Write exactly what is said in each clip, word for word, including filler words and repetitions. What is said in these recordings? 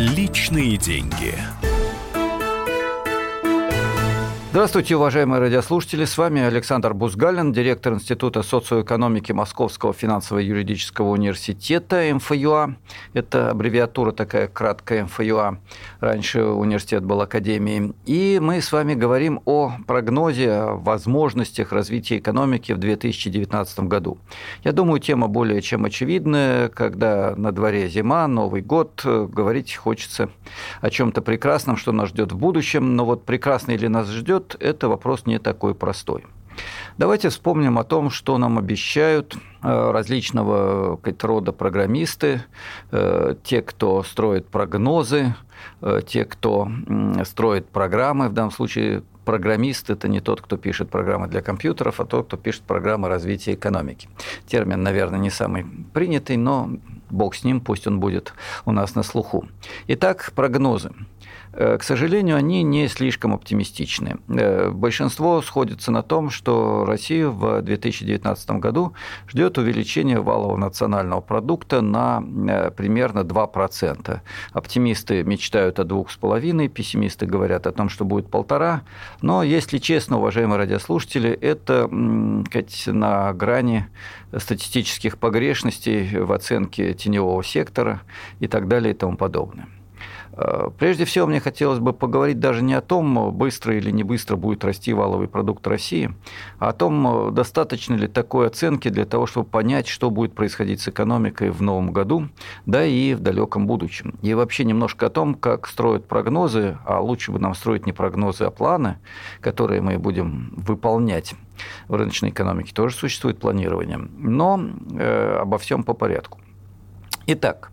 Личные деньги. Здравствуйте, уважаемые радиослушатели. С вами Александр Бузгалин, директор Института социоэкономики Московского финансово-юридического университета эм эф ю а. Это аббревиатура такая краткая эм эф ю а. Раньше университет был академией. И мы с вами говорим о прогнозе, о возможностях развития экономики в две тысячи девятнадцатом году. Я думаю, тема более чем очевидная. Когда на дворе зима, Новый год, говорить хочется о чем-то прекрасном, что нас ждет в будущем. Но вот прекрасно ли нас ждет, это вопрос не такой простой. Давайте вспомним о том, что нам обещают различного рода программисты, те, кто строит прогнозы, те, кто строит программы. В данном случае программист – это не тот, кто пишет программы для компьютеров, а тот, кто пишет программы развития экономики. Термин, наверное, не самый принятый, но бог с ним, пусть он будет у нас на слуху. Итак, прогнозы. К сожалению, они не слишком оптимистичны. Большинство сходится на том, что Россию в две тысячи девятнадцатом году ждет увеличение валового национального продукта на примерно два процента. Оптимисты мечтают о двух с половиной процентов, пессимисты говорят о том, что будет полтора процента. Но, если честно, уважаемые радиослушатели, это, сказать, на грани статистических погрешностей в оценке теневого сектора и так далее и тому подобное. Прежде всего, мне хотелось бы поговорить даже не о том, быстро или не быстро будет расти валовый продукт России, а о том, достаточно ли такой оценки для того, чтобы понять, что будет происходить с экономикой в новом году, да и в далеком будущем. И вообще немножко о том, как строят прогнозы, а лучше бы нам строить не прогнозы, а планы, которые мы будем выполнять. В рыночной экономике тоже существует планирование, но э, обо всем по порядку. Итак,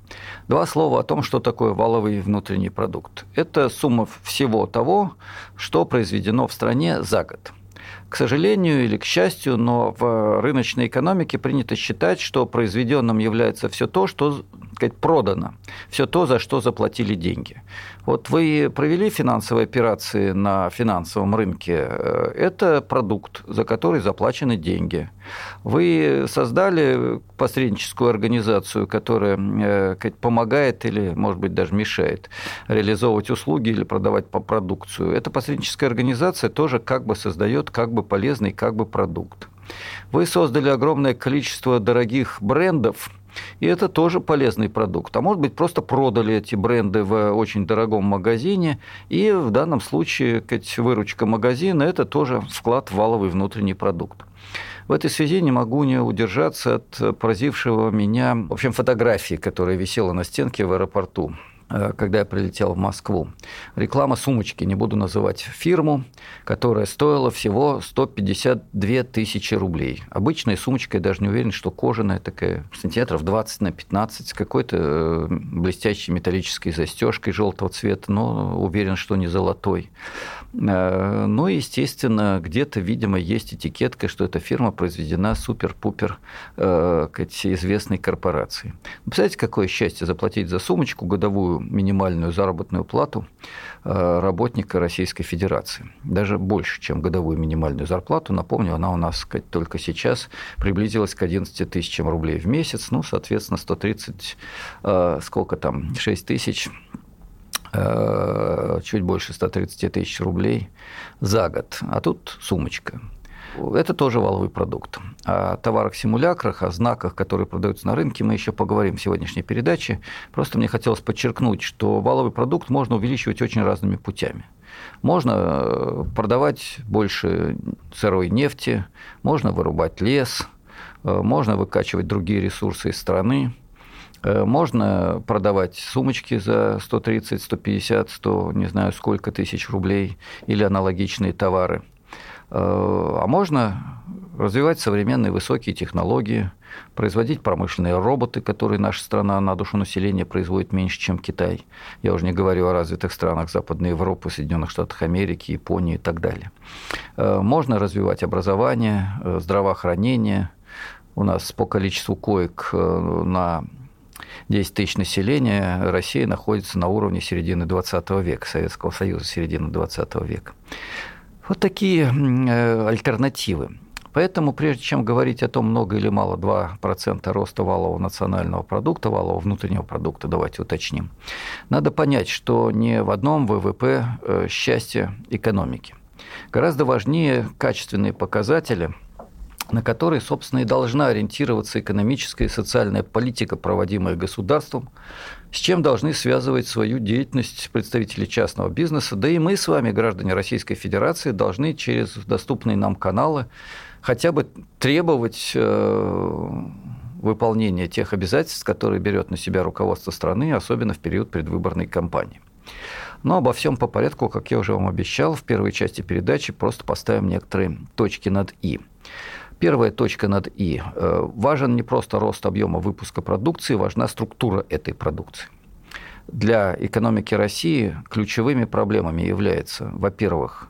два слова о том, что такое валовый внутренний продукт. Это сумма всего того, что произведено в стране за год. К сожалению или к счастью, но в рыночной экономике принято считать, что произведенным является все то, что, так сказать, продано, все то, за что заплатили деньги. Вот вы провели финансовые операции на финансовом рынке, это продукт, за который заплачены деньги. Вы создали посредническую организацию, которая, сказать, помогает или, может быть, даже мешает реализовывать услуги или продавать по продукцию. Эта посредническая организация тоже как бы создает как бы полезный как бы продукт. Вы создали огромное количество дорогих брендов, и это тоже полезный продукт. А может быть, просто продали эти бренды в очень дорогом магазине, и в данном случае выручка магазина – это тоже вклад в валовый внутренний продукт. В этой связи не могу не удержаться от поразившего меня, в общем, фотографии, которая висела на стенке в аэропорту, когда я прилетел в Москву. Реклама сумочки, не буду называть фирму, которая стоила всего сто пятьдесят две тысячи рублей. Обычная сумочка, я даже не уверен, что кожаная такая, сантиметров двадцать на пятнадцать, с какой-то блестящей металлической застежкой желтого цвета, но уверен, что не золотой. Ну и, естественно, где-то, видимо, есть этикетка, что эта фирма произведена супер-пупер известной корпорацией. Представляете, какое счастье заплатить за сумочку годовую, минимальную заработную плату работника Российской Федерации. Даже больше, чем годовую минимальную зарплату. Напомню, она у нас, сказать, только сейчас приблизилась к одиннадцати тысячам рублей в месяц. Ну, соответственно, сто тридцать, сколько там, шесть тысяч, чуть больше ста тридцати тысяч рублей за год. А тут сумочка. Это тоже валовый продукт. О товарах-симулякрах, о знаках, которые продаются на рынке, мы еще поговорим в сегодняшней передаче. Просто мне хотелось подчеркнуть, что валовый продукт можно увеличивать очень разными путями. Можно продавать больше сырой нефти, можно вырубать лес, можно выкачивать другие ресурсы из страны. Можно продавать сумочки за сто тридцать, сто пятьдесят, сто, не знаю, сколько тысяч рублей или аналогичные товары. А можно развивать современные высокие технологии, производить промышленные роботы, которые наша страна на душу населения производит меньше, чем Китай. Я уже не говорю о развитых странах Западной Европы, Соединенных Штатах Америки, Японии и так далее. Можно развивать образование, здравоохранение. У нас по количеству коек на десять тысяч населения Россия находится на уровне середины двадцатого века, Советского Союза середины двадцатого века. Вот такие альтернативы. Поэтому, прежде чем говорить о том, много или мало два процента роста валового национального продукта, валового внутреннего продукта, давайте уточним, надо понять, что не в одном вэ вэ пэ счастье экономики. Гораздо важнее качественные показатели, на которые, собственно, и должна ориентироваться экономическая и социальная политика, проводимая государством, с чем должны связывать свою деятельность представители частного бизнеса. Да и мы с вами, граждане Российской Федерации, должны через доступные нам каналы хотя бы требовать выполнения тех обязательств, которые берет на себя руководство страны, особенно в период предвыборной кампании. Но обо всем по порядку, как я уже вам обещал, в первой части передачи просто поставим некоторые точки над «и». Первая точка над «и». Важен не просто рост объема выпуска продукции, важна структура этой продукции. Для экономики России ключевыми проблемами является, во-первых,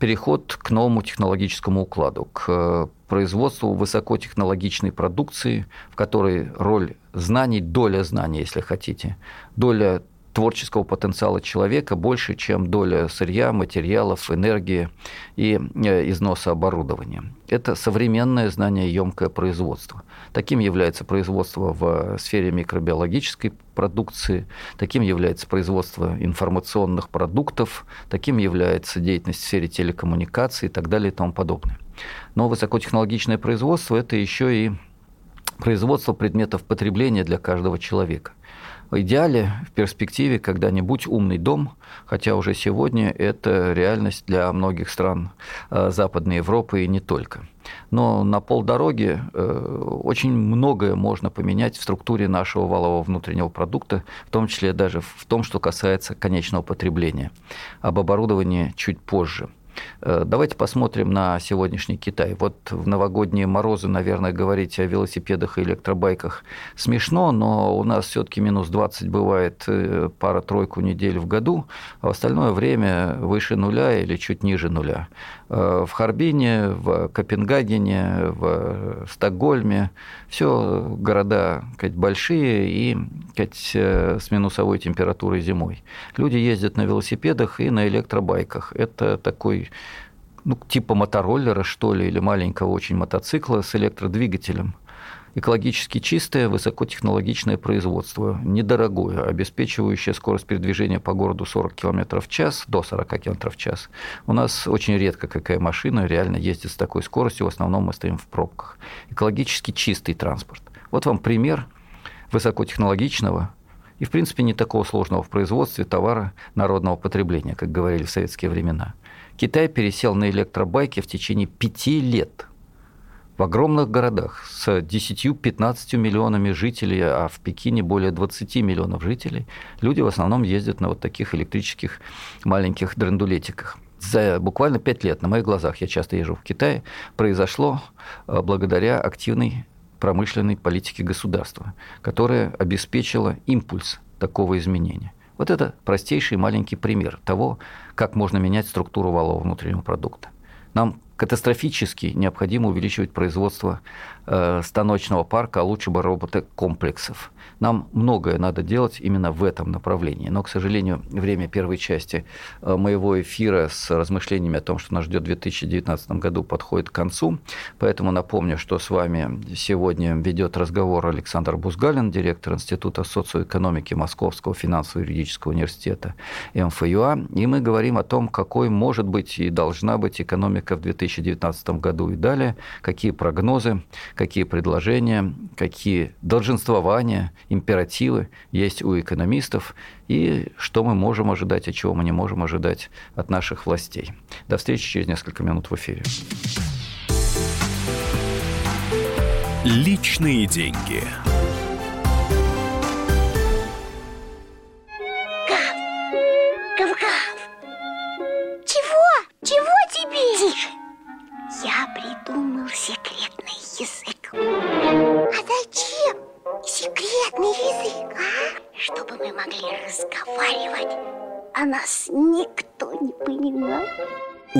переход к новому технологическому укладу, к производству высокотехнологичной продукции, в которой роль знаний, доля знаний, если хотите, доля творческого потенциала человека больше, чем доля сырья, материалов, энергии и износа оборудования. Это современное знаниеемкое производство. Таким является производство в сфере микробиологической продукции, таким является производство информационных продуктов, таким является деятельность в сфере телекоммуникаций и так далее и тому подобное. Но высокотехнологичное производство – это еще и производство предметов потребления для каждого человека. В идеале, в перспективе, когда-нибудь умный дом, хотя уже сегодня это реальность для многих стран Западной Европы и не только. Но на полдороги очень многое можно поменять в структуре нашего валового внутреннего продукта, в том числе даже в том, что касается конечного потребления. Об оборудовании чуть позже. Давайте посмотрим на сегодняшний Китай. Вот в новогодние морозы, наверное, говорить о велосипедах и электробайках смешно, но у нас все-таки минус двадцать бывает пара-тройку недель в году, а в остальное время выше нуля или чуть ниже нуля. В Харбине, в Копенгагене, в Стокгольме все города, как, большие и, как, с минусовой температурой зимой. Люди ездят на велосипедах и на электробайках. Это такой ну, типа мотороллера, что ли, или маленького очень мотоцикла с электродвигателем. Экологически чистое, высокотехнологичное производство, недорогое, обеспечивающее скорость передвижения по городу сорок километров в час, до сорок километров в час. У нас очень редко какая машина реально ездит с такой скоростью, в основном мы стоим в пробках. Экологически чистый транспорт. Вот вам пример высокотехнологичного и, в принципе, не такого сложного в производстве товара народного потребления, как говорили в советские времена. Китай пересел на электробайки в течение пяти лет в огромных городах с десятью-пятнадцатью миллионами жителей, а в Пекине более двадцати миллионов жителей. Люди в основном ездят на вот таких электрических маленьких драндулетиках. За буквально пять лет на моих глазах, я часто езжу в Китае, произошло благодаря активной промышленной политике государства, которая обеспечила импульс такого изменения. Вот это простейший маленький пример того, как можно менять структуру валового внутреннего продукта. Нам катастрофически необходимо увеличивать производство э, станочного парка, а лучше бы роботокомплексов. Нам многое надо делать именно в этом направлении. Но, к сожалению, время первой части э, моего эфира с размышлениями о том, что нас ждет в две тысячи девятнадцатом году, подходит к концу. Поэтому напомню, что с вами сегодня ведет разговор Александр Бузгалин, директор Института социоэкономики Московского финансово-юридического университета эм эф ю а. И мы говорим о том, какой может быть и должна быть экономика в две тысячи девятнадцатом году и далее, какие прогнозы, какие предложения, какие долженствования, императивы есть у экономистов, и что мы можем ожидать, и чего мы не можем ожидать от наших властей. До встречи через несколько минут в эфире. Личные деньги. Гав! Гав-гав! Чего? Чего тебе? Тише! Я придумал секретный язык. А зачем секретный язык, а? Чтобы мы могли разговаривать, а нас никто не понимал.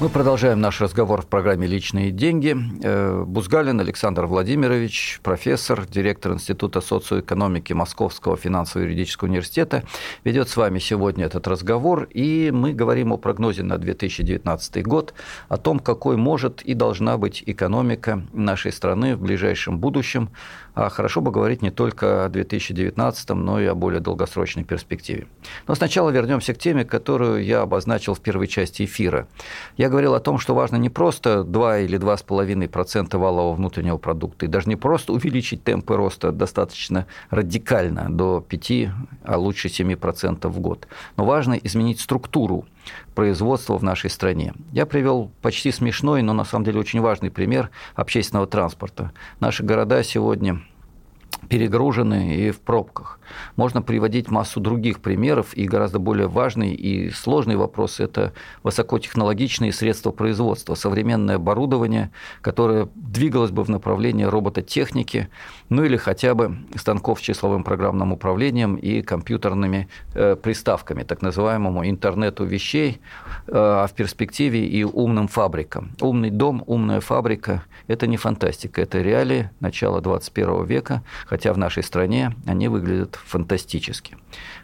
Мы продолжаем наш разговор в программе «Личные деньги». Бузгалин Александр Владимирович, профессор, директор Института социоэкономики Московского финансово-юридического университета, ведет с вами сегодня этот разговор. И мы говорим о прогнозе на две тысячи девятнадцатый год, о том, какой может и должна быть экономика нашей страны в ближайшем будущем. А хорошо бы говорить не только о две тысячи девятнадцатом, но и о более долгосрочной перспективе. Но сначала вернемся к теме, которую я обозначил в первой части эфира. Я говорил о том, что важно не просто два или два с половиной процента валового внутреннего продукта, и даже не просто увеличить темпы роста достаточно радикально до пяти, а лучше семи процентов в год, но важно изменить структуру производства в нашей стране. Я привел почти смешной, но на самом деле очень важный пример общественного транспорта. Наши города сегодня перегружены и в пробках. Можно приводить массу других примеров, и гораздо более важный и сложный вопрос – это высокотехнологичные средства производства, современное оборудование, которое двигалось бы в направлении робототехники, ну или хотя бы станков с числовым программным управлением и компьютерными э, приставками, так называемому интернету вещей, э, а в перспективе и умным фабрикам. Умный дом, умная фабрика – это не фантастика, это реалии начала двадцать первого века, хотя в нашей стране они выглядят фантастически.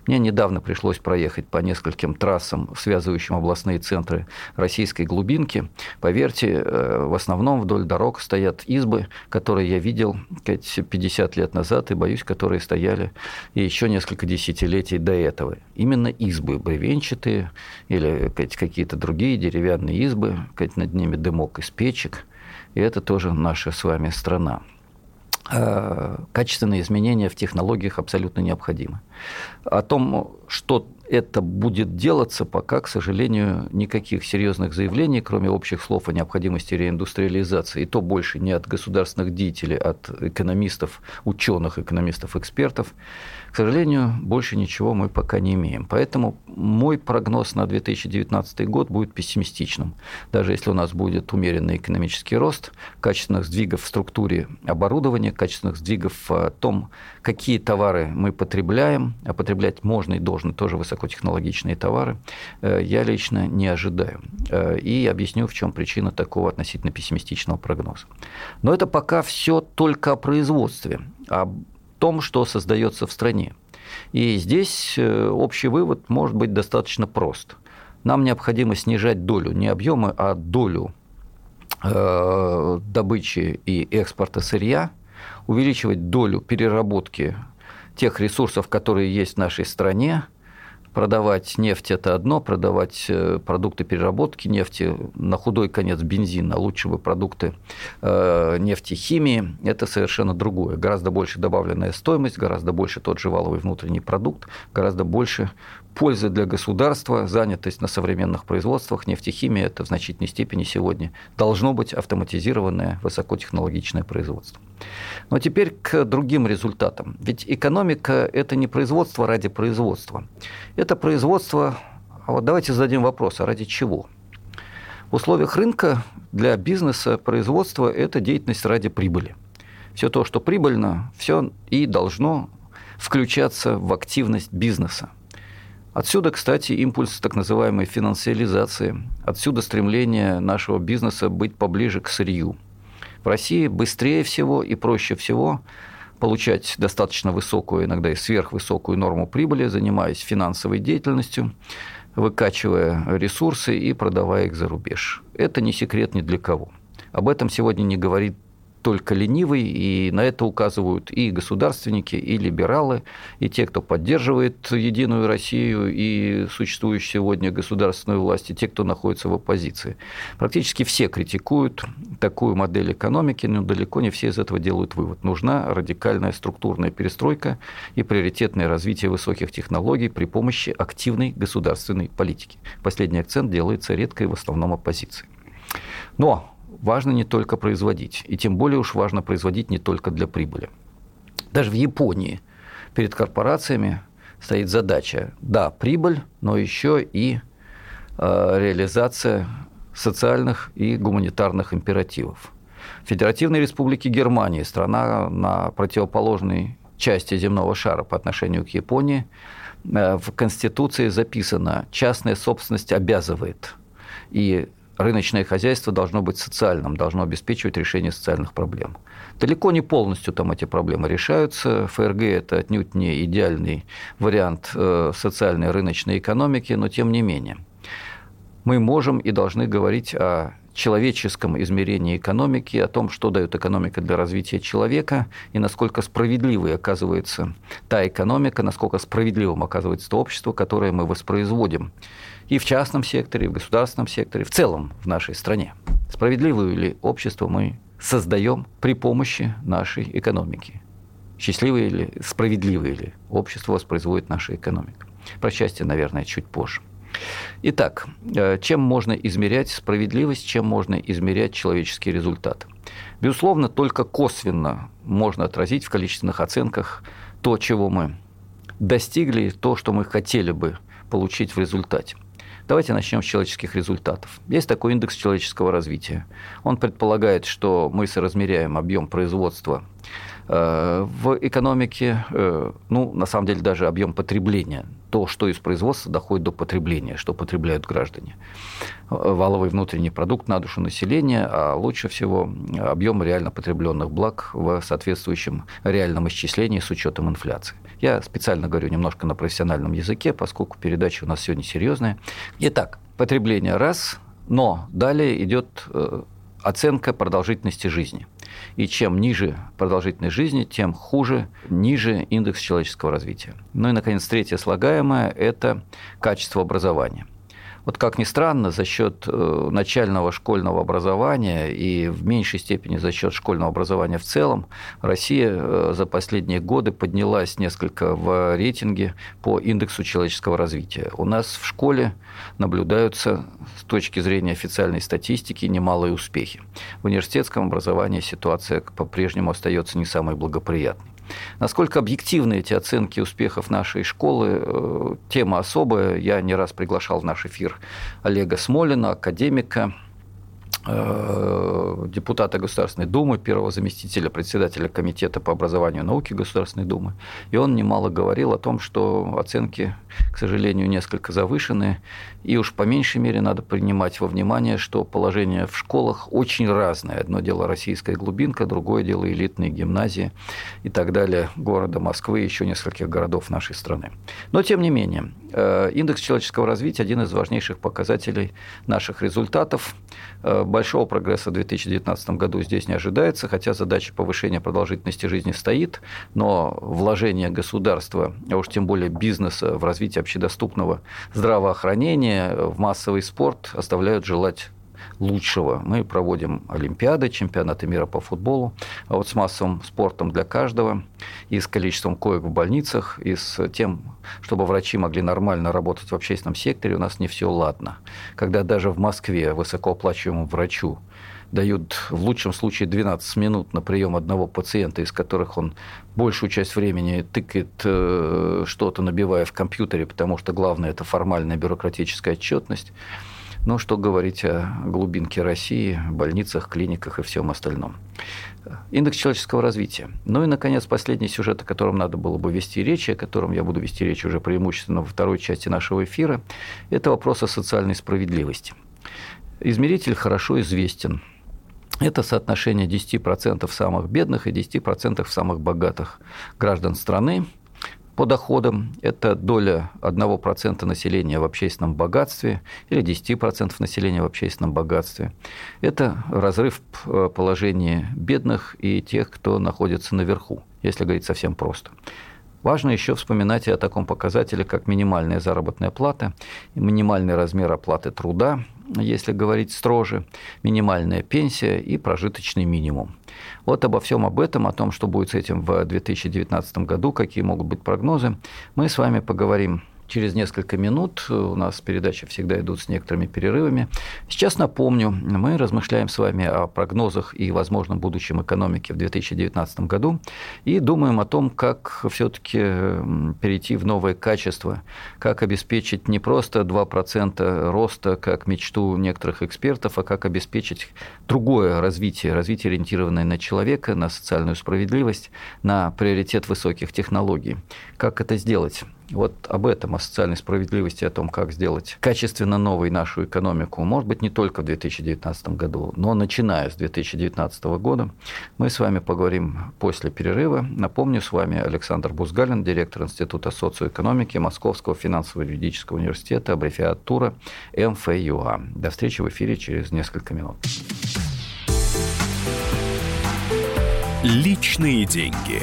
Мне недавно пришлось проехать по нескольким трассам, связывающим областные центры российской глубинки. Поверьте, в основном вдоль дорог стоят избы, которые я видел пятьдесят лет назад и, боюсь, которые стояли еще несколько десятилетий до этого. Именно избы бревенчатые или какие-то другие деревянные избы, над ними дымок из печек. И это тоже наша с вами страна. Качественные изменения в технологиях абсолютно необходимы. О том, что это будет делаться, пока, к сожалению, никаких серьезных заявлений, кроме общих слов о необходимости реиндустриализации, и то больше не от государственных деятелей, а от экономистов, ученых, экономистов, экспертов, к сожалению, больше ничего мы пока не имеем. Поэтому мой прогноз на две тысячи девятнадцатый год будет пессимистичным. Даже если у нас будет умеренный экономический рост, качественных сдвигов в структуре оборудования, качественных сдвигов в том, какие товары мы потребляем, а потреблять можно и должно тоже высокотехнологичные товары, я лично не ожидаю. И объясню, в чем причина такого относительно пессимистичного прогноза. Но это пока все только о производстве, о том, что создается в стране. И здесь общий вывод может быть достаточно прост. Нам необходимо снижать долю, не объемы, а долю э, добычи и экспорта сырья, увеличивать долю переработки тех ресурсов, которые есть в нашей стране. Продавать нефть – это одно, продавать продукты переработки нефти, на худой конец бензин, а лучше бы продукты э, нефтехимии – это совершенно другое. Гораздо больше добавленная стоимость, гораздо больше тот же валовый внутренний продукт, гораздо больше пользы для государства, занятость на современных производствах. Нефтехимия – это в значительной степени сегодня должно быть автоматизированное высокотехнологичное производство. Но теперь к другим результатам. Ведь экономика – это не производство ради производства. Это производство, а вот давайте зададим вопрос, а ради чего? В условиях рынка для бизнеса производство – это деятельность ради прибыли. Все то, что прибыльно, все и должно включаться в активность бизнеса. Отсюда, кстати, импульс так называемой финансиализации, отсюда стремление нашего бизнеса быть поближе к сырью. В России быстрее всего и проще всего получать достаточно высокую, иногда и сверхвысокую норму прибыли, занимаясь финансовой деятельностью, выкачивая ресурсы и продавая их за рубеж. Это не секрет ни для кого. Об этом сегодня не говорит только ленивый, и на это указывают и государственники, и либералы, и те, кто поддерживает Единую Россию и существующую сегодня государственную власть, и те, кто находится в оппозиции. Практически все критикуют такую модель экономики, но далеко не все из этого делают вывод. Нужна радикальная структурная перестройка и приоритетное развитие высоких технологий при помощи активной государственной политики. Последний акцент делается редко и в основном оппозицией. Но важно не только производить, и тем более уж важно производить не только для прибыли. Даже в Японии перед корпорациями стоит задача, да, прибыль, но еще и э, реализация социальных и гуманитарных императивов. В Федеративной Республике Германии, страна на противоположной части земного шара по отношению к Японии, в Конституции записано: частная собственность обязывает, и рыночное хозяйство должно быть социальным, должно обеспечивать решение социальных проблем. Далеко не полностью там эти проблемы решаются. ФРГ – это отнюдь не идеальный вариант социальной рыночной экономики, но тем не менее. Мы можем и должны говорить о человеческом измерении экономики, о том, что дает экономика для развития человека, и насколько справедливой оказывается та экономика, насколько справедливым оказывается то общество, которое мы воспроизводим. И в частном секторе, и в государственном секторе, в целом в нашей стране. Справедливое ли общество мы создаем при помощи нашей экономики? Счастливое ли, справедливое ли общество воспроизводит наша экономика? Про счастье, наверное, чуть позже. Итак, чем можно измерять справедливость, чем можно измерять человеческий результат? Безусловно, только косвенно можно отразить в количественных оценках то, чего мы достигли, то, что мы хотели бы получить в результате. Давайте начнем с человеческих результатов. Есть такой индекс человеческого развития. Он предполагает, что мы соразмеряем объем производства в экономике, ну, на самом деле, даже объем потребления, то, что из производства доходит до потребления, что потребляют граждане. Валовый внутренний продукт на душу населения, а лучше всего объем реально потребленных благ в соответствующем реальном исчислении с учетом инфляции. Я специально говорю немножко на профессиональном языке, поскольку передача у нас сегодня серьезная. Итак, потребление раз, но далее идет оценка продолжительности жизни. И чем ниже продолжительность жизни, тем хуже, ниже индекс человеческого развития. Ну и, наконец, третье слагаемое – это качество образования. Вот как ни странно, за счет начального школьного образования и в меньшей степени за счет школьного образования в целом Россия за последние годы поднялась несколько в рейтинге по индексу человеческого развития. У нас в школе наблюдаются с точки зрения официальной статистики немалые успехи. В университетском образовании ситуация по-прежнему остается не самой благоприятной. Насколько объективны эти оценки успехов нашей школы, тема особая. Я не раз приглашал в наш эфир Олега Смолина, академика, депутата Государственной Думы, первого заместителя председателя Комитета по образованию и науке Государственной Думы. И он немало говорил о том, что оценки, к сожалению, несколько завышены. И уж по меньшей мере надо принимать во внимание, что положение в школах очень разное. Одно дело российская глубинка, другое дело элитные гимназии и так далее, города Москвы и еще нескольких городов нашей страны. Но, тем не менее, индекс человеческого развития – один из важнейших показателей наших результатов. Большого прогресса в две тысячи девятнадцатом году здесь не ожидается, хотя задача повышения продолжительности жизни стоит, но вложение государства, а уж тем более бизнеса, в развитие общедоступного здравоохранения, в массовый спорт оставляют желать лучшего. Мы проводим олимпиады, чемпионаты мира по футболу, а вот с массовым спортом для каждого, и с количеством коек в больницах, и с тем, чтобы врачи могли нормально работать в общественном секторе, у нас не все ладно. Когда даже в Москве высокооплачиваемому врачу дают в лучшем случае двенадцать минут на прием одного пациента, из которых он большую часть времени тыкает э, что-то, набивая в компьютере, потому что главное – это формальная бюрократическая отчетность. Но что говорить о глубинке России, больницах, клиниках и всем остальном. Индекс человеческого развития. Ну и, наконец, последний сюжет, о котором надо было бы вести речь, о котором я буду вести речь уже преимущественно во второй части нашего эфира, это вопрос о социальной справедливости. Измеритель хорошо известен. Это соотношение десять процентов самых бедных и десять процентов самых богатых граждан страны. По доходам это доля одного процента населения в общественном богатстве или десяти процентов населения в общественном богатстве. Это разрыв положения бедных и тех, кто находится наверху, если говорить совсем просто. Важно еще вспоминать и о таком показателе, как минимальная заработная плата, минимальный размер оплаты труда, если говорить строже, минимальная пенсия и прожиточный минимум. Вот обо всем об этом, о том, что будет с этим в две тысячи девятнадцатом году, какие могут быть прогнозы, мы с вами поговорим через несколько минут. У нас передачи всегда идут с некоторыми перерывами. Сейчас напомню, мы размышляем с вами о прогнозах и возможном будущем экономики в две тысячи девятнадцатом году и думаем о том, как все-таки перейти в новое качество, как обеспечить не просто два процента роста, как мечту некоторых экспертов, а как обеспечить другое развитие, развитие, ориентированное на человека, на социальную справедливость, на приоритет высоких технологий. Как это сделать? Вот об этом, о социальной справедливости, о том, как сделать качественно новой нашу экономику, может быть, не только в две тысячи девятнадцатом году, но начиная с две тысячи девятнадцатого года, мы с вами поговорим после перерыва. Напомню, с вами Александр Бузгалин, директор Института социоэкономики Московского финансово-юридического университета, аббревиатура эм эф ю а. До встречи в эфире через несколько минут. Личные деньги.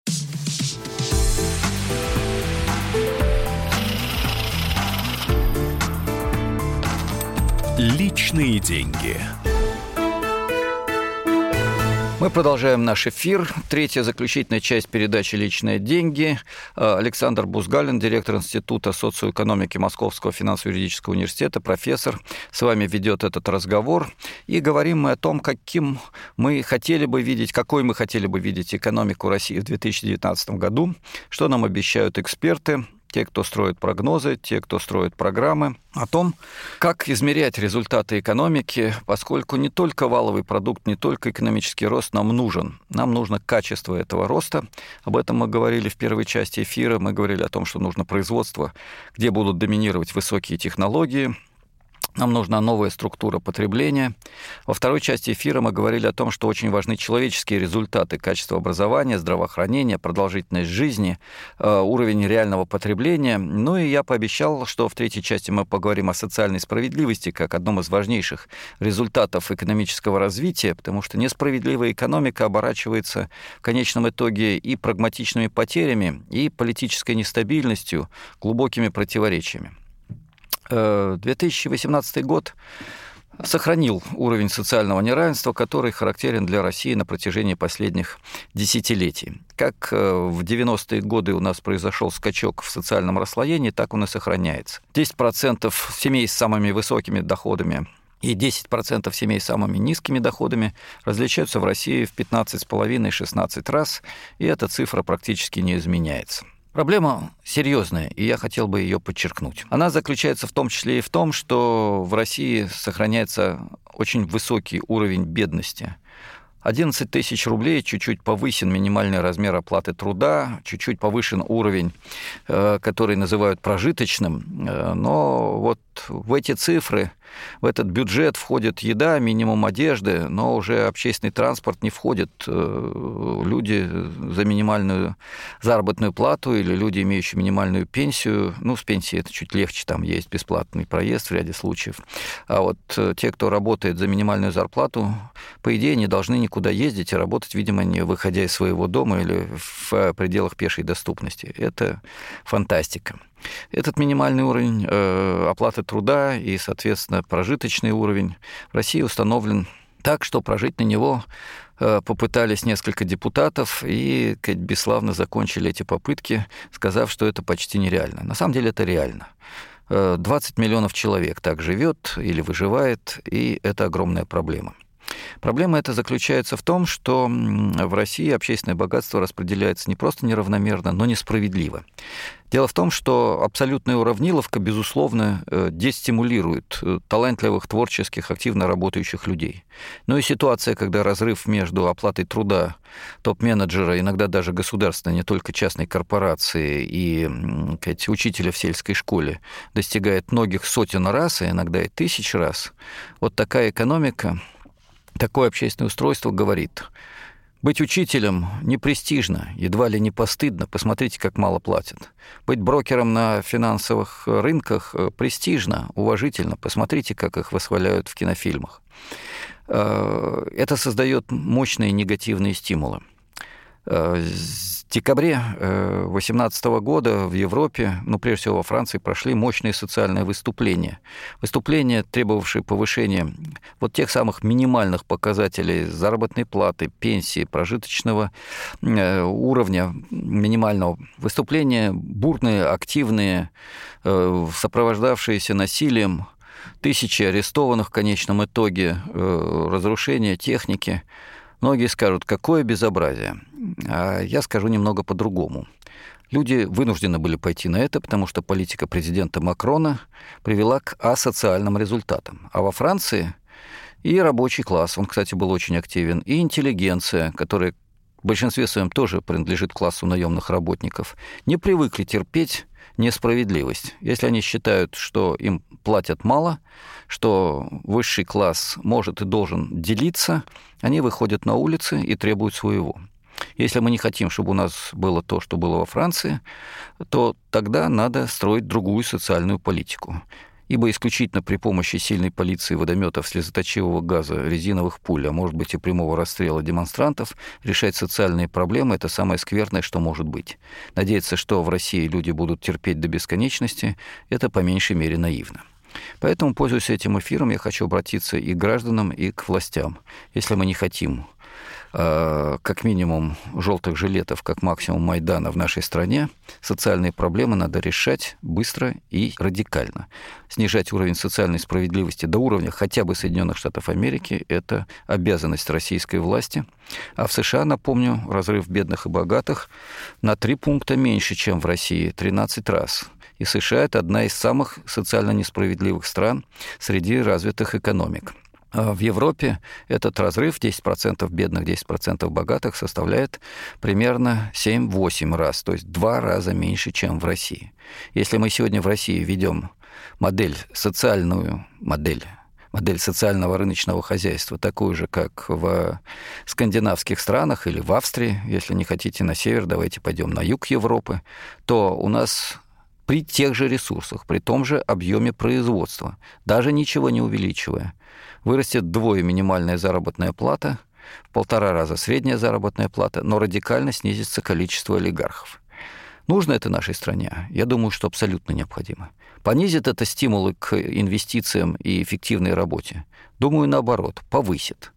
Личные деньги. Мы продолжаем наш эфир. Третья заключительная часть передачи «Личные деньги». Александр Бузгалин, директор Института социоэкономики Московского финансово-юридического университета, профессор, с вами ведет этот разговор. И говорим мы о том, каким мы хотели бы видеть, какой мы хотели бы видеть экономику России в две тысячи девятнадцатом году, что нам обещают эксперты, те, кто строит прогнозы, те, кто строит программы, о том, как измерять результаты экономики, поскольку не только валовый продукт, не только экономический рост нам нужен. Нам нужно качество этого роста. Об этом мы говорили в первой части эфира. Мы говорили о том, что нужно производство, где будут доминировать высокие технологии. Нам нужна новая структура потребления. Во второй части эфира мы говорили о том, что очень важны человеческие результаты, качество образования, здравоохранения, продолжительность жизни, уровень реального потребления. Ну и я пообещал, что в третьей части мы поговорим о социальной справедливости как одном из важнейших результатов экономического развития, потому что несправедливая экономика оборачивается в конечном итоге и прагматичными потерями, и политической нестабильностью, глубокими противоречиями. две тысячи восемнадцатый год сохранил уровень социального неравенства, который характерен для России на протяжении последних десятилетий. Как в девяностые годы у нас произошел скачок в социальном расслоении, так он и сохраняется. десять процентов семей с самыми высокими доходами и десять процентов семей с самыми низкими доходами различаются в России в пятнадцать с половиной - шестнадцать раз, и эта цифра практически не изменяется. Проблема серьезная, и я хотел бы ее подчеркнуть. Она заключается в том числе и в том, что в России сохраняется очень высокий уровень бедности. одиннадцать тысяч рублей, чуть-чуть повысен минимальный размер оплаты труда, чуть-чуть повышен уровень, который называют прожиточным, но вот в эти цифры, в этот бюджет входит еда, минимум одежды, но уже общественный транспорт не входит. Люди за минимальную заработную плату или люди, имеющие минимальную пенсию, ну, с пенсией это чуть легче, там есть бесплатный проезд в ряде случаев, а вот те, кто работает за минимальную зарплату, по идее, не должны никуда ездить и работать, видимо, не выходя из своего дома или в пределах пешей доступности. Это фантастика. Этот минимальный уровень оплаты труда и, соответственно, прожиточный уровень в России установлен так, что прожить на него попытались несколько депутатов и бесславно закончили эти попытки, сказав, что это почти нереально. На самом деле это реально. двадцать миллионов человек так живет или выживает, и это огромная проблема. Проблема эта заключается в том, что в России общественное богатство распределяется не просто неравномерно, но несправедливо. Дело в том, что абсолютная уравниловка, безусловно, дестимулирует талантливых, творческих, активно работающих людей. Ну и ситуация, когда разрыв между оплатой труда топ-менеджера, иногда даже государственной, не только частной корпорации и, сказать, учителя в сельской школе, достигает многих сотен раз, а иногда и тысяч раз, вот такая экономика, такое общественное устройство говорит: быть учителем непрестижно, едва ли не постыдно, посмотрите, как мало платят. Быть брокером на финансовых рынках престижно, уважительно, посмотрите, как их восхваляют в кинофильмах. Это создает мощные негативные стимулы. В декабре две тысячи восемнадцатого года в Европе, ну, прежде всего во Франции, прошли мощные социальные выступления. Выступления, требовавшие повышения вот тех самых минимальных показателей заработной платы, пенсии, прожиточного уровня минимального. Выступления бурные, активные, сопровождавшиеся насилием, тысячи арестованных в конечном итоге, разрушение техники. Многие скажут, какое безобразие. А я скажу немного по-другому. Люди вынуждены были пойти на это, потому что политика президента Макрона привела к асоциальным результатам. А во Франции и рабочий класс, он, кстати, был очень активен, и интеллигенция, которая в большинстве своем тоже принадлежит классу наемных работников, не привыкли терпеть несправедливость. Если они считают, что им платят мало, что высший класс может и должен делиться, они выходят на улицы и требуют своего. Если мы не хотим, чтобы у нас было то, что было во Франции, то тогда надо строить другую социальную политику. Ибо исключительно при помощи сильной полиции, водометов, слезоточивого газа, резиновых пуль, а может быть и прямого расстрела демонстрантов, решать социальные проблемы – это самое скверное, что может быть. Надеяться, что в России люди будут терпеть до бесконечности – это по меньшей мере наивно. Поэтому, пользуясь этим эфиром, я хочу обратиться и к гражданам, и к властям. Если мы не хотим как минимум желтых жилетов, как максимум Майдана в нашей стране, социальные проблемы надо решать быстро и радикально. Снижать уровень социальной справедливости до уровня хотя бы Соединенных Штатов Америки – это обязанность российской власти. А в США, напомню, разрыв бедных и богатых на три пункта меньше, чем в России, тринадцать раз. И США – это одна из самых социально несправедливых стран среди развитых экономик. В Европе этот разрыв десять процентов бедных, десять процентов богатых составляет примерно семь-восемь раз, то есть в два раза меньше, чем в России. Если мы сегодня в России ведем модель, социальную модель, модель социального рыночного хозяйства, такую же, как в скандинавских странах или в Австрии, если не хотите на север, давайте пойдем на юг Европы, то у нас... при тех же ресурсах, при том же объеме производства, даже ничего не увеличивая, вырастет вдвое минимальная заработная плата, в полтора раза средняя заработная плата, но радикально снизится количество олигархов. Нужно это нашей стране? Я думаю, что абсолютно необходимо. Понизит это стимулы к инвестициям и эффективной работе? Думаю, наоборот, повысит.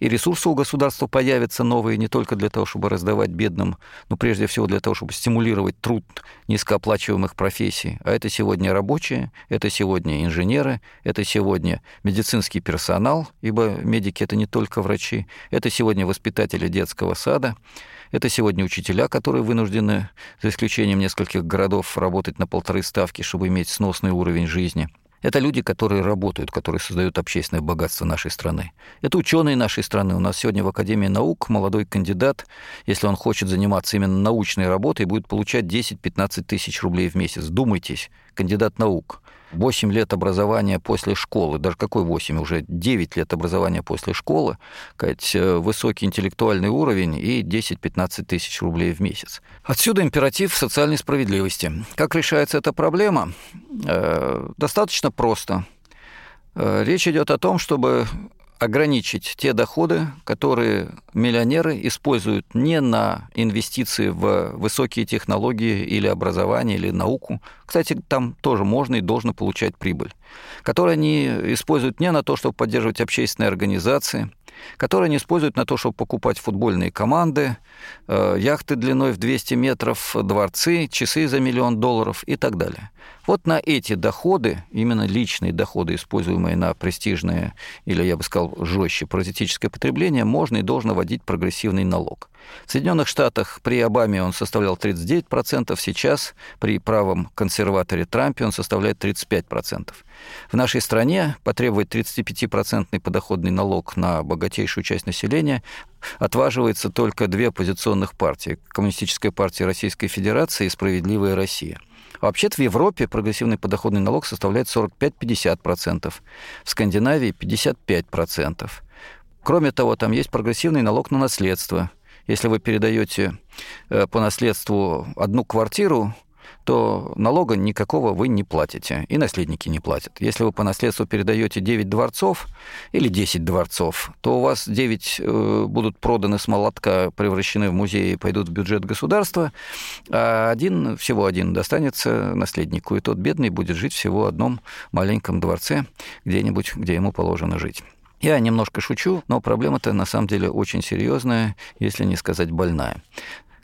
И ресурсы у государства появятся новые не только для того, чтобы раздавать бедным, но прежде всего для того, чтобы стимулировать труд низкооплачиваемых профессий. А это сегодня рабочие, это сегодня инженеры, это сегодня медицинский персонал, ибо медики – это не только врачи, это сегодня воспитатели детского сада, это сегодня учителя, которые вынуждены, за исключением нескольких городов, работать на полторы ставки, чтобы иметь сносный уровень жизни. Это люди, которые работают, которые создают общественное богатство нашей страны. Это ученые нашей страны. У нас сегодня в Академии наук молодой кандидат, если он хочет заниматься именно научной работой, будет получать десять-пятнадцать тысяч рублей в месяц. Вдумайтесь, кандидат наук. восемь лет образования после школы, даже какой восемь, уже девять лет образования после школы, высокий интеллектуальный уровень и десять-пятнадцать тысяч рублей в месяц. Отсюда императив социальной справедливости. Как решается эта проблема? Достаточно просто. Речь идет о том, чтобы ограничить те доходы, которые миллионеры используют не на инвестиции в высокие технологии или образование, или науку. Кстати, там тоже можно и должно получать прибыль. Которые они используют не на то, чтобы поддерживать общественные организации, которые они используют на то, чтобы покупать футбольные команды, яхты длиной в двести метров, дворцы, часы за миллион долларов и так далее. Вот на эти доходы, именно личные доходы, используемые на престижное или, я бы сказал, жестче паразитическое потребление, можно и должно вводить прогрессивный налог. В Соединенных Штатах при Обаме он составлял тридцать девять процентов, сейчас при правом консерваторе Трампе он составляет тридцать пять процентов. В нашей стране потребовать тридцать пять процентов подоходный налог на богатейшую часть населения отваживается только две оппозиционных партии – Коммунистическая партия Российской Федерации и «Справедливая Россия». Вообще-то в Европе прогрессивный подоходный налог составляет сорок пять-пятьдесят процентов, в Скандинавии – пятьдесят пять процентов. Кроме того, там есть прогрессивный налог на наследство. Если вы передаете по наследству одну квартиру, то налога никакого вы не платите, и наследники не платят. Если вы по наследству передаете девять дворцов или десять дворцов, то у вас девять будут проданы с молотка, превращены в музей и пойдут в бюджет государства, а один, всего один достанется наследнику, и тот бедный будет жить всего в одном маленьком дворце где-нибудь, где ему положено жить. Я немножко шучу, но проблема-то на самом деле очень серьезная, если не сказать больная.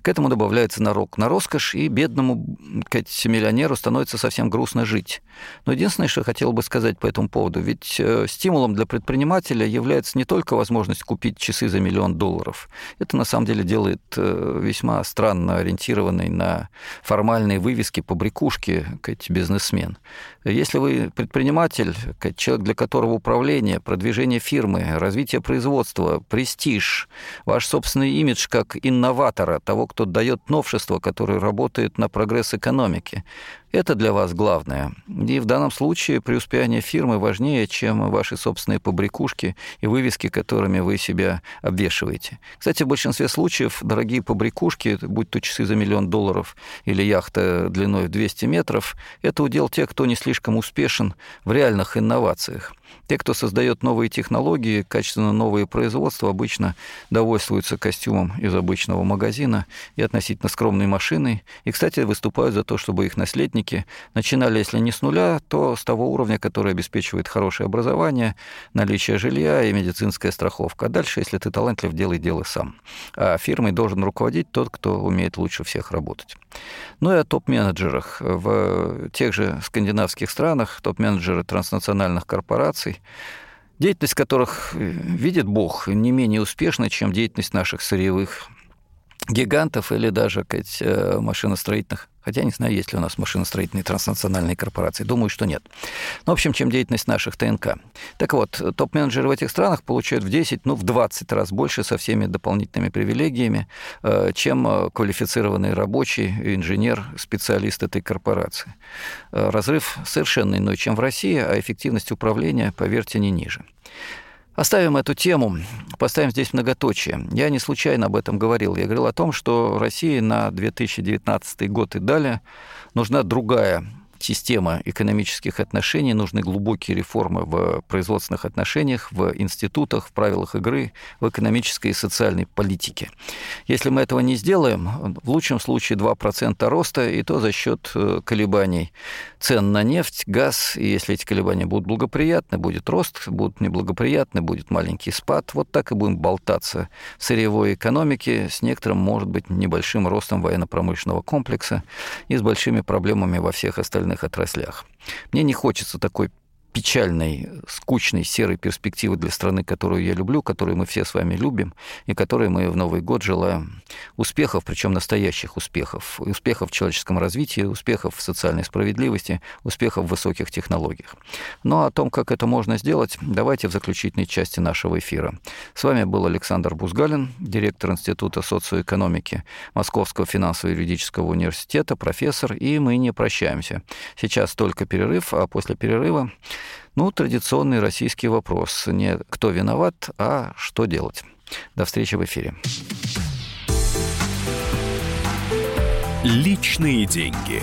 К этому добавляется налог на роскошь, и бедному миллионеру становится совсем грустно жить. Но единственное, что я хотел бы сказать по этому поводу, ведь стимулом для предпринимателя является не только возможность купить часы за миллион долларов. Это на самом деле делает весьма странно ориентированный на формальные вывески, побрякушки бизнесмен. Если вы предприниматель, человек, для которого управление, продвижение фирмы, развитие производства, престиж, ваш собственный имидж как инноватора, того, кто дает новшество, которое работает на прогресс экономики. Это для вас главное. И в данном случае преуспеяние фирмы важнее, чем ваши собственные побрякушки и вывески, которыми вы себя обвешиваете. Кстати, в большинстве случаев дорогие побрякушки, будь то часы за миллион долларов или яхта длиной в двести метров, это удел тех, кто не слишком успешен в реальных инновациях. Те, кто создает новые технологии, качественно новые производства, обычно довольствуются костюмом из обычного магазина и относительно скромной машиной. И, кстати, выступают за то, чтобы их наследники начинали, если не с нуля, то с того уровня, который обеспечивает хорошее образование, наличие жилья и медицинская страховка. А дальше, если ты талантлив, делай дело сам. А фирмой должен руководить тот, кто умеет лучше всех работать. Ну и о топ-менеджерах. В тех же скандинавских странах топ-менеджеры транснациональных корпораций, деятельность которых, видит Бог, не менее успешна, чем деятельность наших сырьевых гигантов или даже, сказать, машиностроительных. Хотя не знаю, есть ли у нас машиностроительные транснациональные корпорации. Думаю, что нет. Но, в общем, чем деятельность наших ТНК. Так вот, топ-менеджеры в этих странах получают в десять, ну, в двадцать раз больше со всеми дополнительными привилегиями, чем квалифицированный рабочий, инженер, специалист этой корпорации. Разрыв совершенно иной, чем в России, а эффективность управления, поверьте, не ниже. Оставим эту тему, поставим здесь многоточие. Я не случайно об этом говорил. Я говорил о том, что России на две тысячи девятнадцатый год и далее нужна другая система экономических отношений, нужны глубокие реформы в производственных отношениях, в институтах, в правилах игры, в экономической и социальной политике. Если мы этого не сделаем, в лучшем случае два процента роста, и то за счет колебаний цен на нефть, газ, и если эти колебания будут благоприятны, будет рост, будут неблагоприятны, будет маленький спад. Вот так и будем болтаться в сырьевой экономике с некоторым, может быть, небольшим ростом военно-промышленного комплекса и с большими проблемами во всех остальных отраслях. Мне не хочется такой печальной, скучной, серой перспективы для страны, которую я люблю, которую мы все с вами любим, и которой мы в Новый год желаем успехов, причем настоящих успехов, успехов в человеческом развитии, успехов в социальной справедливости, успехов в высоких технологиях. Но о том, как это можно сделать, давайте в заключительной части нашего эфира. С вами был Александр Бузгалин, директор Института социоэкономики Московского финансово-юридического университета, профессор, и мы не прощаемся. Сейчас только перерыв, а после перерыва ну, традиционный российский вопрос. Не кто виноват, а что делать. До встречи в эфире. Личные деньги.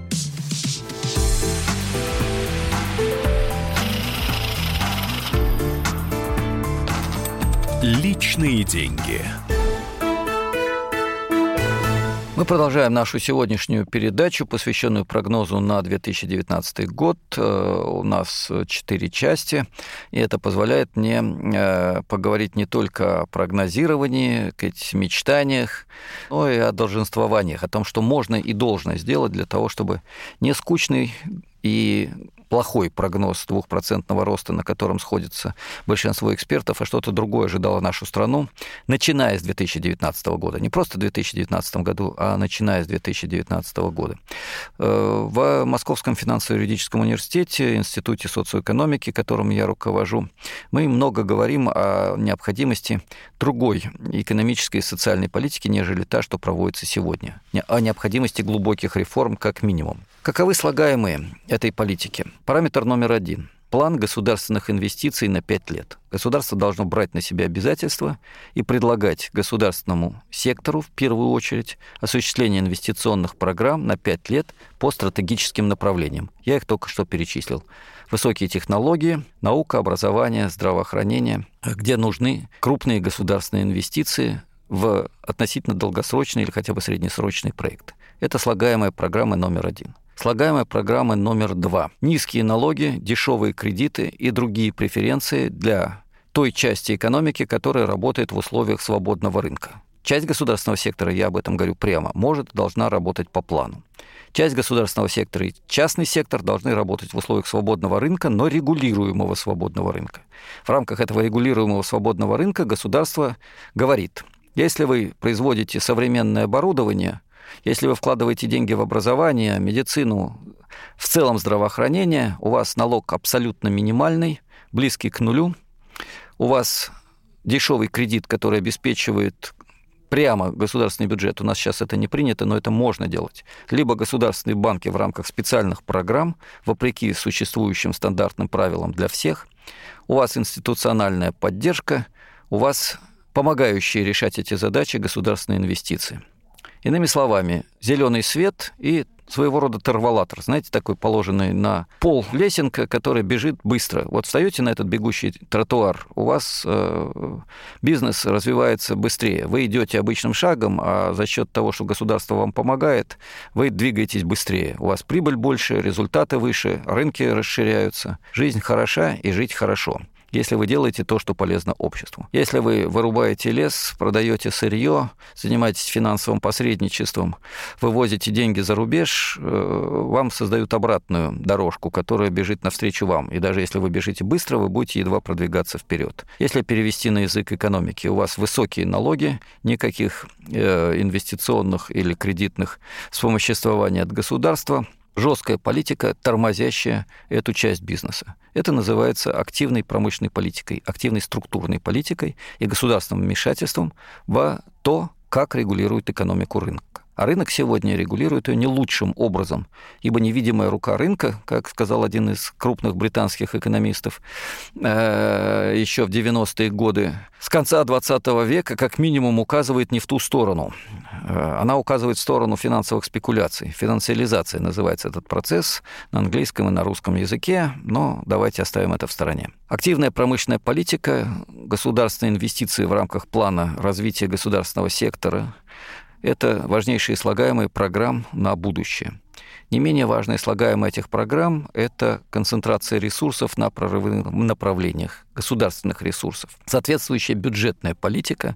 Личные деньги. Мы продолжаем нашу сегодняшнюю передачу, посвященную прогнозу на две тысячи девятнадцатый год. У нас четыре части, и это позволяет мне поговорить не только о прогнозировании, мечтаниях, но и о долженствованиях, о том, что можно и должно сделать для того, чтобы нескучный и плохой прогноз двухпроцентного роста, на котором сходится большинство экспертов, а что-то другое ожидало нашу страну, начиная с две тысячи девятнадцатого года. Не просто в две тысячи девятнадцатом году, а начиная с две тысячи девятнадцатого года. В Московском финансово-юридическом университете, Институте социоэкономики, которым я руковожу, мы много говорим о необходимости другой экономической и социальной политики, нежели та, что проводится сегодня, о необходимости глубоких реформ как минимум. Каковы слагаемые этой политики? Параметр номер один. План государственных инвестиций на пять лет. Государство должно брать на себя обязательства и предлагать государственному сектору, в первую очередь, осуществление инвестиционных программ на пять лет по стратегическим направлениям. Я их только что перечислил. Высокие технологии, наука, образование, здравоохранение, где нужны крупные государственные инвестиции в относительно долгосрочные или хотя бы среднесрочные проекты. Это слагаемая программа номер один. Слагаемая программа номер два. Низкие налоги, дешевые кредиты и другие преференции для той части экономики, которая работает в условиях свободного рынка. Часть государственного сектора, я об этом говорю прямо, может, должна работать по плану. Часть государственного сектора и частный сектор должны работать в условиях свободного рынка, но регулируемого свободного рынка. В рамках этого регулируемого свободного рынка государство говорит, если вы производите современное оборудование, если вы вкладываете деньги в образование, медицину, в целом здравоохранение, у вас налог абсолютно минимальный, близкий к нулю, у вас дешевый кредит, который обеспечивает прямо государственный бюджет, у нас сейчас это не принято, но это можно делать. Либо государственные банки в рамках специальных программ, вопреки существующим стандартным правилам для всех, у вас институциональная поддержка, у вас помогающие решать эти задачи государственные инвестиции. Иными словами, зеленый свет и своего рода тарвалатор, знаете, такой положенный на пол лесенка, которая бежит быстро. Вот встаете на этот бегущий тротуар, у вас э, бизнес развивается быстрее. Вы идете обычным шагом, а за счет того, что государство вам помогает, вы двигаетесь быстрее. У вас прибыль больше, результаты выше, рынки расширяются. Жизнь хороша и жить хорошо. Если вы делаете то, что полезно обществу. Если вы вырубаете лес, продаете сырье, занимаетесь финансовым посредничеством, вывозите деньги за рубеж, вам создают обратную дорожку, которая бежит навстречу вам. И даже если вы бежите быстро, вы будете едва продвигаться вперед. Если перевести на язык экономики, у вас высокие налоги, никаких инвестиционных или кредитных вспомоществований от государства, жесткая политика, тормозящая эту часть бизнеса. Это называется активной промышленной политикой, активной структурной политикой и государственным вмешательством в то, как регулирует экономику рынок. А рынок сегодня регулирует ее не лучшим образом, ибо невидимая рука рынка, как сказал один из крупных британских экономистов э, еще в девяностые годы, с конца двадцатого века как минимум указывает не в ту сторону. Э, она указывает в сторону финансовых спекуляций. Финансиализация называется этот процесс на английском и на русском языке, но давайте оставим это в стороне. Активная промышленная политика, государственные инвестиции в рамках плана развития государственного сектора – это важнейшие слагаемые программ на будущее. Не менее важные слагаемые этих программ – это концентрация ресурсов на прорывных направлениях, государственных ресурсов. Соответствующая бюджетная политика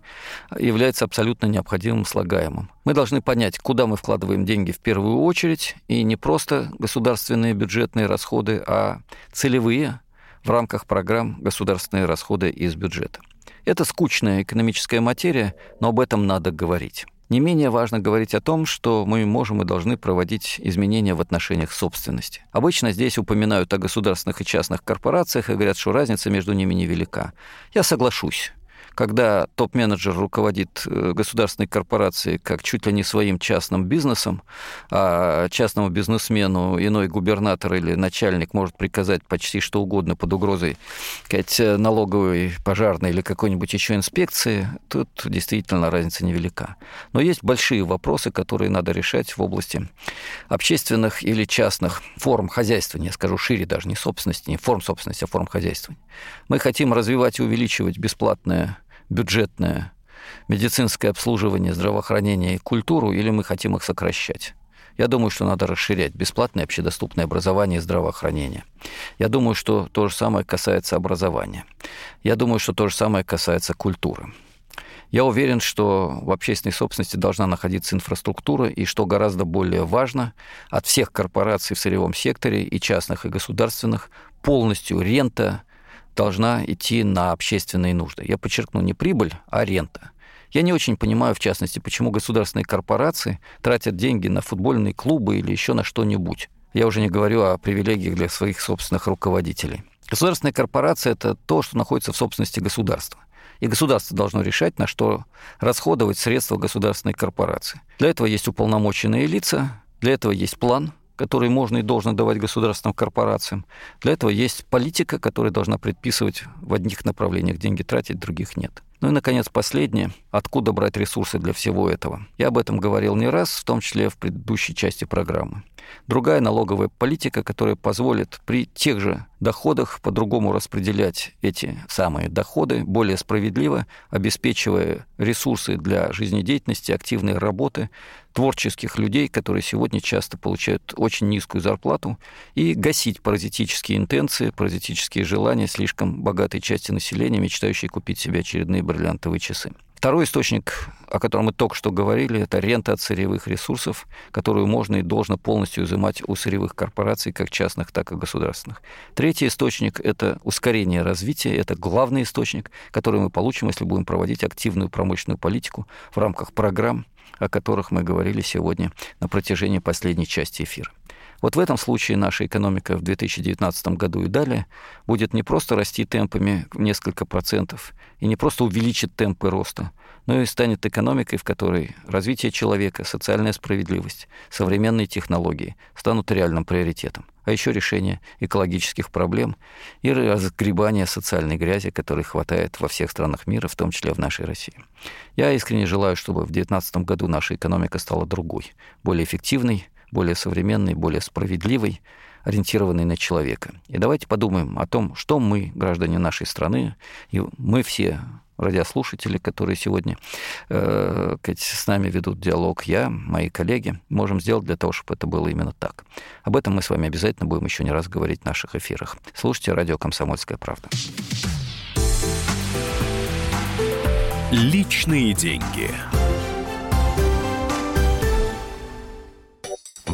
является абсолютно необходимым слагаемым. Мы должны понять, куда мы вкладываем деньги в первую очередь, и не просто государственные бюджетные расходы, а целевые в рамках программ государственные расходы из бюджета. Это скучная экономическая материя, но об этом надо говорить. Не менее важно говорить о том, что мы можем и должны проводить изменения в отношениях собственности. Обычно здесь упоминают о государственных и частных корпорациях и говорят, что разница между ними невелика. Я соглашусь. Когда топ-менеджер руководит государственной корпорацией как чуть ли не своим частным бизнесом, а частному бизнесмену иной губернатор или начальник может приказать почти что угодно под угрозой сказать, налоговой, пожарной или какой-нибудь еще инспекции, тут действительно разница невелика. Но есть большие вопросы, которые надо решать в области общественных или частных форм хозяйствования, я скажу шире даже, не собственности, не форм собственности, а форм хозяйствования. Мы хотим развивать и увеличивать бесплатное бюджетное, медицинское обслуживание, здравоохранение и культуру, или мы хотим их сокращать? Я думаю, что надо расширять бесплатное общедоступное образование и здравоохранение. Я думаю, что то же самое касается образования. Я думаю, что то же самое касается культуры. Я уверен, что в общественной собственности должна находиться инфраструктура, и, что гораздо более важно, от всех корпораций в сырьевом секторе, и частных, и государственных, полностью рента должна идти на общественные нужды. Я подчеркну, не прибыль, а рента. Я не очень понимаю, в частности, почему государственные корпорации тратят деньги на футбольные клубы или еще на что-нибудь. Я уже не говорю о привилегиях для своих собственных руководителей. Государственная корпорация – это то, что находится в собственности государства. И государство должно решать, на что расходовать средства государственной корпорации. Для этого есть уполномоченные лица, для этого есть план, который можно и должно давать государственным корпорациям. Для этого есть политика, которая должна предписывать в одних направлениях деньги тратить, в других нет. Ну и, наконец, последнее. Откуда брать ресурсы для всего этого? Я об этом говорил не раз, в том числе в предыдущей части программы. Другая налоговая политика, которая позволит при тех же доходах по-другому распределять эти самые доходы, более справедливо, обеспечивая ресурсы для жизнедеятельности, активной работы, творческих людей, которые сегодня часто получают очень низкую зарплату, и гасить паразитические интенции, паразитические желания слишком богатой части населения, мечтающей купить себе очередные бриллиантовые часы. Второй источник, о котором мы только что говорили, это рента от сырьевых ресурсов, которую можно и должно полностью изымать у сырьевых корпораций, как частных, так и государственных. Третий источник – это ускорение развития, это главный источник, который мы получим, если будем проводить активную промышленную политику в рамках программ, о которых мы говорили сегодня на протяжении последней части эфира. Вот в этом случае наша экономика в две тысячи девятнадцатом году и далее будет не просто расти темпами в несколько процентов и не просто увеличит темпы роста, но и станет экономикой, в которой развитие человека, социальная справедливость, современные технологии станут реальным приоритетом, а еще решение экологических проблем и разгребание социальной грязи, которой хватает во всех странах мира, в том числе в нашей России. Я искренне желаю, чтобы в две тысячи девятнадцатом году наша экономика стала другой, более эффективной, более современной, более справедливой, ориентированной на человека. И давайте подумаем о том, что мы, граждане нашей страны, и мы все радиослушатели, которые сегодня э, с нами ведут диалог, я, мои коллеги, можем сделать для того, чтобы это было именно так. Об этом мы с вами обязательно будем еще не раз говорить в наших эфирах. Слушайте радио «Комсомольская правда». Личные деньги.